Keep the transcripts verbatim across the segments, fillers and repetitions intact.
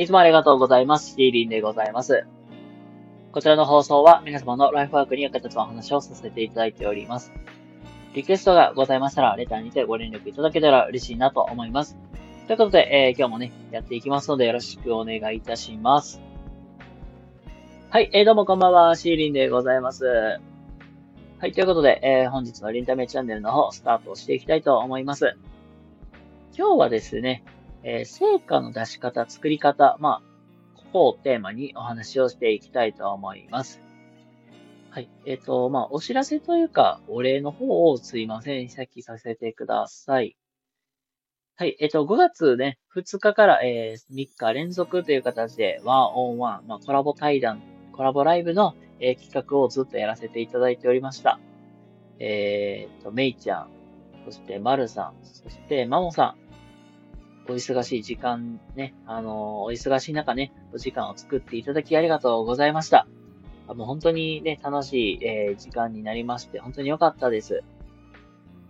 いつもありがとうございます。リーリンでございます。こちらの放送は皆様のライフワークに役立つお話をさせていただいております。リクエストがございましたら、レターにてご連絡いただけたら嬉しいなと思います。ということで、えー、今日もね、やっていきますのでよろしくお願いいたします。はい、えー、どうもこんばんは、シーリンでございます。はい、ということで、えー、本日のリンタメチャンネルの方、スタートしていきたいと思います。今日はですね、えー、成果の出し方、作り方、まあ、ここをテーマにお話をしていきたいと思います。はい、えっと、まあ、お知らせというか、お礼の方をすいません、先させてください。はい、えっと、ごがつね、ふつかから、えー、みっか連続という形で、ワンオンワン、まあ、コラボ対談、コラボライブの、えー、企画をずっとやらせていただいておりました。えー、っと、めいちゃん、そしてまるさん、そしてまもさん、お忙しい時間ね、あのー、お忙しい中ね、お時間を作っていただきありがとうございました。もう本当にね、楽しい、えー、時間になりまして、本当に良かったです。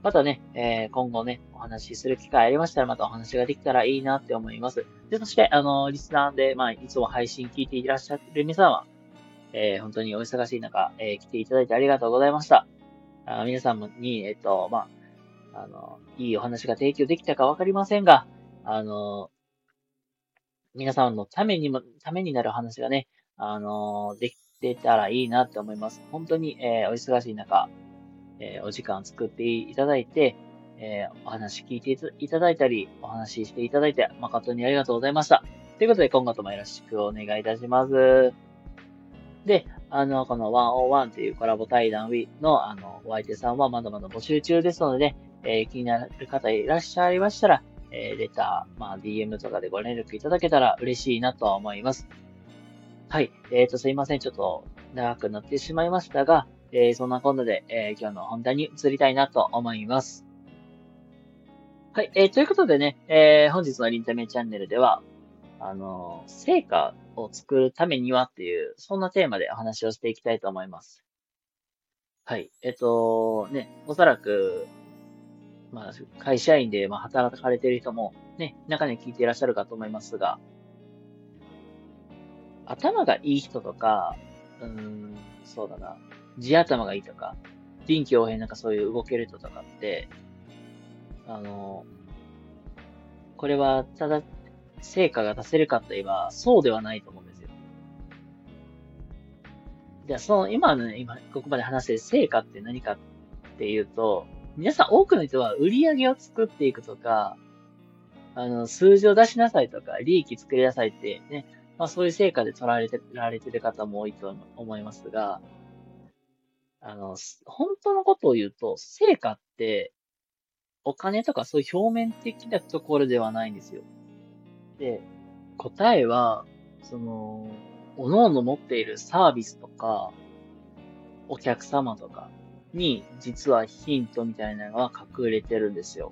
またね、えー、今後ね、お話しする機会ありましたら、またお話ができたらいいなって思います。で、そして、あのー、リスナーで、まあ、いつも配信聞いていらっしゃる皆さんは、えー、本当にお忙しい中、えー、来ていただいてありがとうございました。あ皆さんに、えっと、まあ、あのー、いいお話が提供できたかわかりませんが、あの、皆さんのためにも、ためになる話がね、あの、できてたらいいなって思います。本当に、えー、お忙しい中、えー、お時間作っていただいて、えー、お話聞いていただいたり、お話ししていただいて、誠にありがとうございました。ということで、今後ともよろしくお願いいたします。で、あの、このワンオンワンというコラボ対談の、あの、お相手さんはまだまだ募集中ですので、ね、えー、気になる方いらっしゃいましたら、えー、レター、まあ、ディーエム とかでご連絡いただけたら嬉しいなと思います。はい。えっ、ー、と、すいません。ちょっと長くなってしまいましたが、えー、そんなこんなで、えー、今日の本題に移りたいなと思います。はい。えー、ということでね、えー、本日のリンタメチャンネルでは、あのー、成果を作るためにはっていう、そんなテーマでお話をしていきたいと思います。はい。えっ、ー、と、ね、おそらく、まあ、会社員でまあ働かれている人もね、中に聞いていらっしゃるかと思いますが、頭がいい人とか、うーん、そうだな、地頭がいいとか、臨機応変なんかそういう動ける人とかって、あの、これはただ成果が出せるかといえば、そうではないと思うんですよ。じゃあ、その今の、ね、今、ここまで話してる成果って何かっていうと、皆さん多くの人は売り上げを作っていくとか、あの、数字を出しなさいとか、利益作りなさいってね、まあそういう成果で捉えられてる方も多いと思いますが、あの、本当のことを言うと、成果ってお金とかそういう表面的なところではないんですよ。で、答えは、その、各々持っているサービスとか、お客様とか、に実はヒントみたいなのが隠れてるんですよ。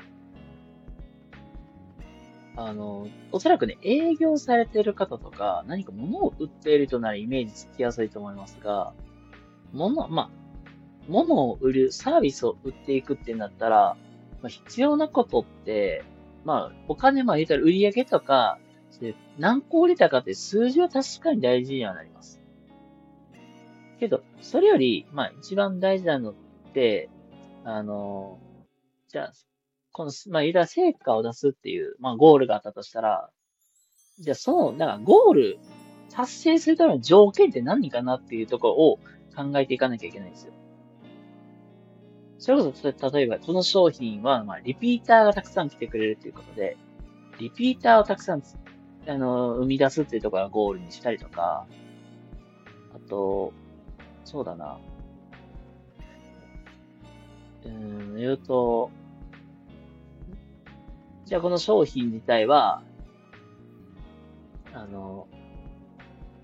あの、おそらくね、営業されてる方とか、何か物を売っているとならイメージつきやすいと思いますが、物、まあ、物を売る、サービスを売っていくってなったら、まあ、必要なことって、まあ、お金、まあ言うたら売り上げとか、何個売れたかって数字は確かに大事にはなります。けど、それより、まあ一番大事なのって、で、あの、じゃあ、この、まあ、いわゆる成果を出すっていう、まあ、ゴールがあったとしたら、じゃあ、その、なんか、ゴール、達成するための条件って何かなっていうところを考えていかなきゃいけないんですよ。それこそ、例えば、この商品は、まあ、リピーターがたくさん来てくれるということで、リピーターをたくさん、あの、生み出すっていうところをゴールにしたりとか、あと、そうだな、うん、言うと、じゃあこの商品自体は、あの、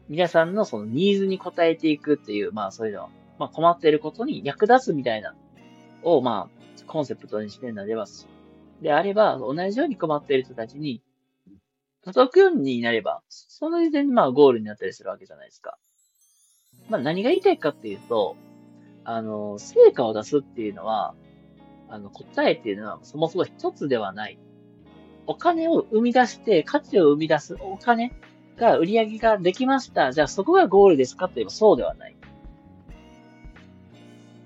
皆さんのそのニーズに応えていくっていう、まあそういうの、まあ困っていることに役立つみたいな、をまあコンセプトにしてるのでは、であれば、同じように困っている人たちに届くようになれば、その時点でまあゴールになったりするわけじゃないですか。まあ何が言いたいかっていうと、あの、成果を出すっていうのは、あの、答えっていうのはそもそも一つではない。お金を生み出して、価値を生み出すお金が売り上げができました。じゃあそこがゴールですかといえばそうではない。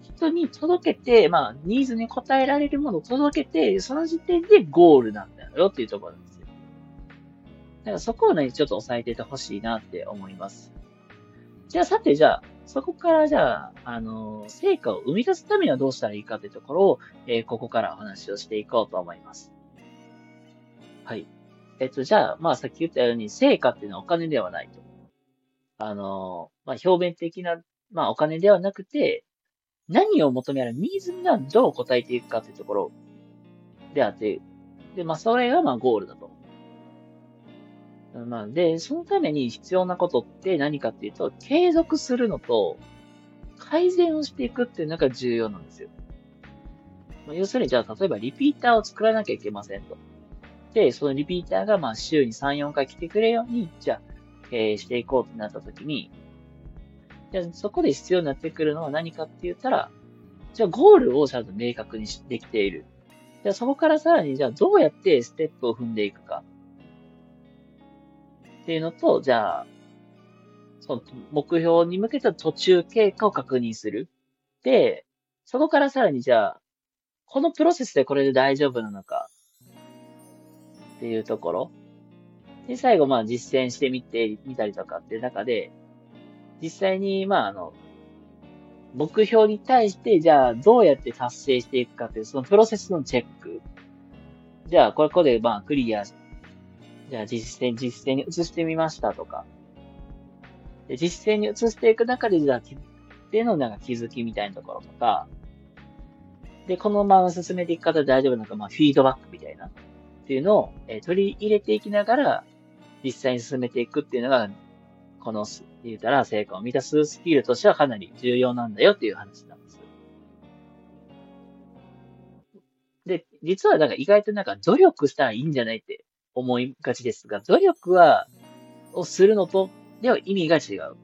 人に届けて、まあニーズに応えられるものを届けて、その時点でゴールなんだよっていうところなんですよ。だからそこをね、ちょっと押さえててほしいなって思います。じゃあさて、じゃあそこからじゃあ、あの、成果を生み出すためにはどうしたらいいかというところを、えー、ここからお話をしていこうと思います。はい。えっと、じゃあ、まあ、さっき言ったように、成果っていうのはお金ではないと。あの、まあ、表面的な、まあ、お金ではなくて、何を求められるニーズにどう応えていくかというところであって、で、まあ、それが、まあ、ゴールだと。まあ、で、そのために必要なことって何かっていうと、継続するのと、改善をしていくっていうのが重要なんですよ。まあ、要するに、じゃあ、例えばリピーターを作らなきゃいけませんと。で、そのリピーターがまあ週にさん、よんかい来てくれるように、じゃあ、えー、していこうとなったときに、じゃあそこで必要になってくるのは何かって言ったら、じゃあゴールをちゃんと明確にできている。じゃあそこからさらに、じゃあどうやってステップを踏んでいくか。っていうのと、じゃあ、その目標に向けた途中経過を確認する。で、そこからさらに、じゃあ、このプロセスでこれで大丈夫なのか。っていうところで、最後まあ実践してみてみたりとかっていう中で、実際にまああの目標に対してじゃあどうやって達成していくかっていうそのプロセスのチェック、じゃあこれここでまあクリア、じゃあ実践実践に移してみましたとか、で実践に移していく中でじゃあっていうのなんか気づきみたいなところとか、でこのまま進めていく方で大丈夫なのかまあフィードバックみたいな。っていうのを取り入れていきながら実際に進めていくっていうのがこの言うたら成果を満たすスキルとしてはかなり重要なんだよっていう話なんです。で、実はなんか意外となんか努力したらいいんじゃないって思いがちですが、努力はをするのとでは意味が違う。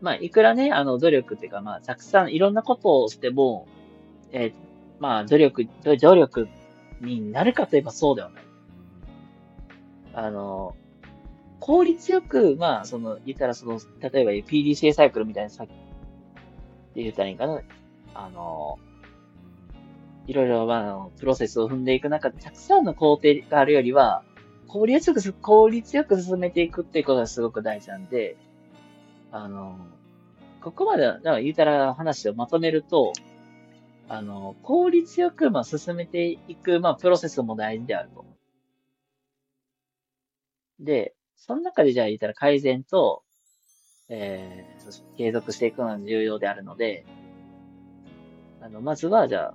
まあいくらねあの努力っていうかまあたくさんいろんなことをしても、えー、まあ努力努力になるかといえばそうではない。あの、効率よく、まあ、その、言ったらその、例えば ピーディーシーエー サイクルみたいなさっき言ったらいいかな。あの、いろいろ、まあ、あのプロセスを踏んでいく中で、たくさんの工程があるよりは、効率よく、効率よく進めていくっていうことがすごく大事なんで、あの、ここまで、だから言ったら話をまとめると、あの、効率よく、まあ、進めていく、まあ、プロセスも大事であると。で、その中でじゃあ言ったら改善と、えー、そして継続していくのが重要であるので、あの、まずは、じゃあ、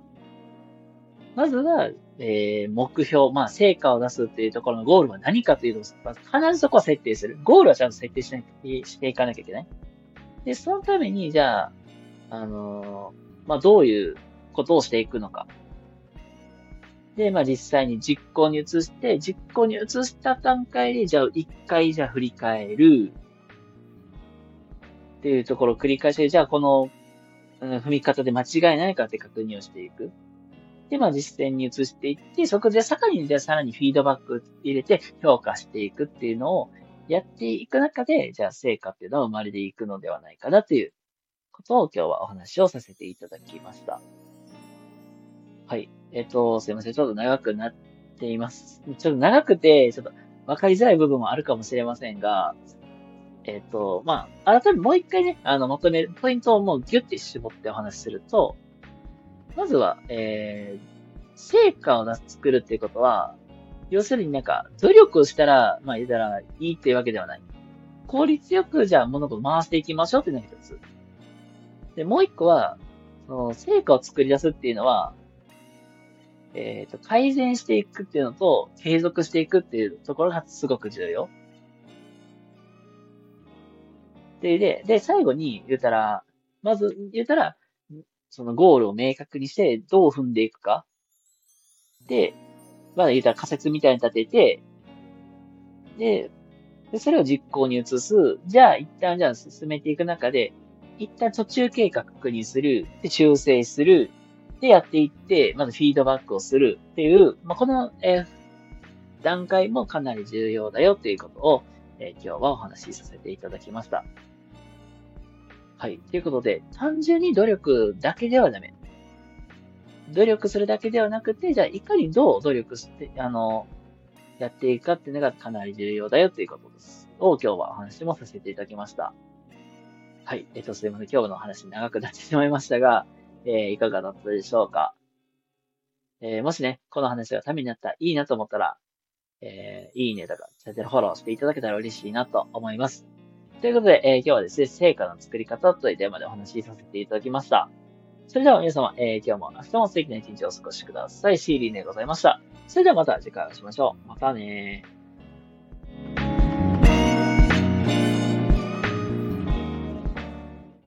まずは、えー、目標、まあ、成果を出すっていうところのゴールは何かというと、まず必ずそこは設定する。ゴールはちゃんと設定しなきゃ、していかなきゃいけない。で、そのために、じゃあ、あのー、まあ、どういう、ことをしていくのか。で、まあ実際に実行に移して、実行に移した段階で、じゃあ一回じゃあ振り返る。っていうところを繰り返して、じゃあこの、うん、踏み方で間違いないかって確認をしていく。で、まあ実践に移していって、そこでさらに、じゃあさらにフィードバック入れて評価していくっていうのをやっていく中で、じゃあ成果っていうのは生まれていくのではないかなということを今日はお話をさせていただきました。はい。えっと、すいません。ちょっと長くなっています。ちょっと長くて、ちょっと分かりづらい部分もあるかもしれませんが、えっと、まあ、改めてもう一回ね、あの、まとめるポイントをもうギュッて絞ってお話しすると、まずは、えー、成果を作るっていうことは、要するになんか、努力をしたら、まあ、言ったらいいっていうわけではない。効率よく、じゃあ、物事を回していきましょうっていうのが一つ。で、もう一個は、その、成果を作り出すっていうのは、えっと、改善していくっていうのと、継続していくっていうところがすごく重要。で、で、で、最後に言ったら、まず言ったら、そのゴールを明確にして、どう踏んでいくか。で、まだ言ったら仮説みたいに立てて、で、でそれを実行に移す。じゃあ、一旦じゃあ進めていく中で、一旦途中経過確認する。で、修正する。で、やっていって、まずフィードバックをするっていう、まあ、この、えー、段階もかなり重要だよっていうことを、えー、今日はお話しさせていただきました。はい。ということで、単純に努力だけではダメ。努力するだけではなくて、じゃあいかにどう努力して、あの、やっていくかっていうのがかなり重要だよということです。を今日はお話もさせていただきました。はい。えっと、すいません。今日のお話長くなってしまいましたが、えー、いかがだったでしょうか。えー、もしね、この話がためになった、いいなと思ったら、えー、いいねとか、チャンネルフォローしていただけたら嬉しいなと思います。ということで、えー、今日はですね、成果の作り方というテーマでお話しさせていただきました。それでは皆様、えー、今日も明日も素敵な一日をお過ごしください。シーリーでございました。それではまた次回お会いしましょう。またねー。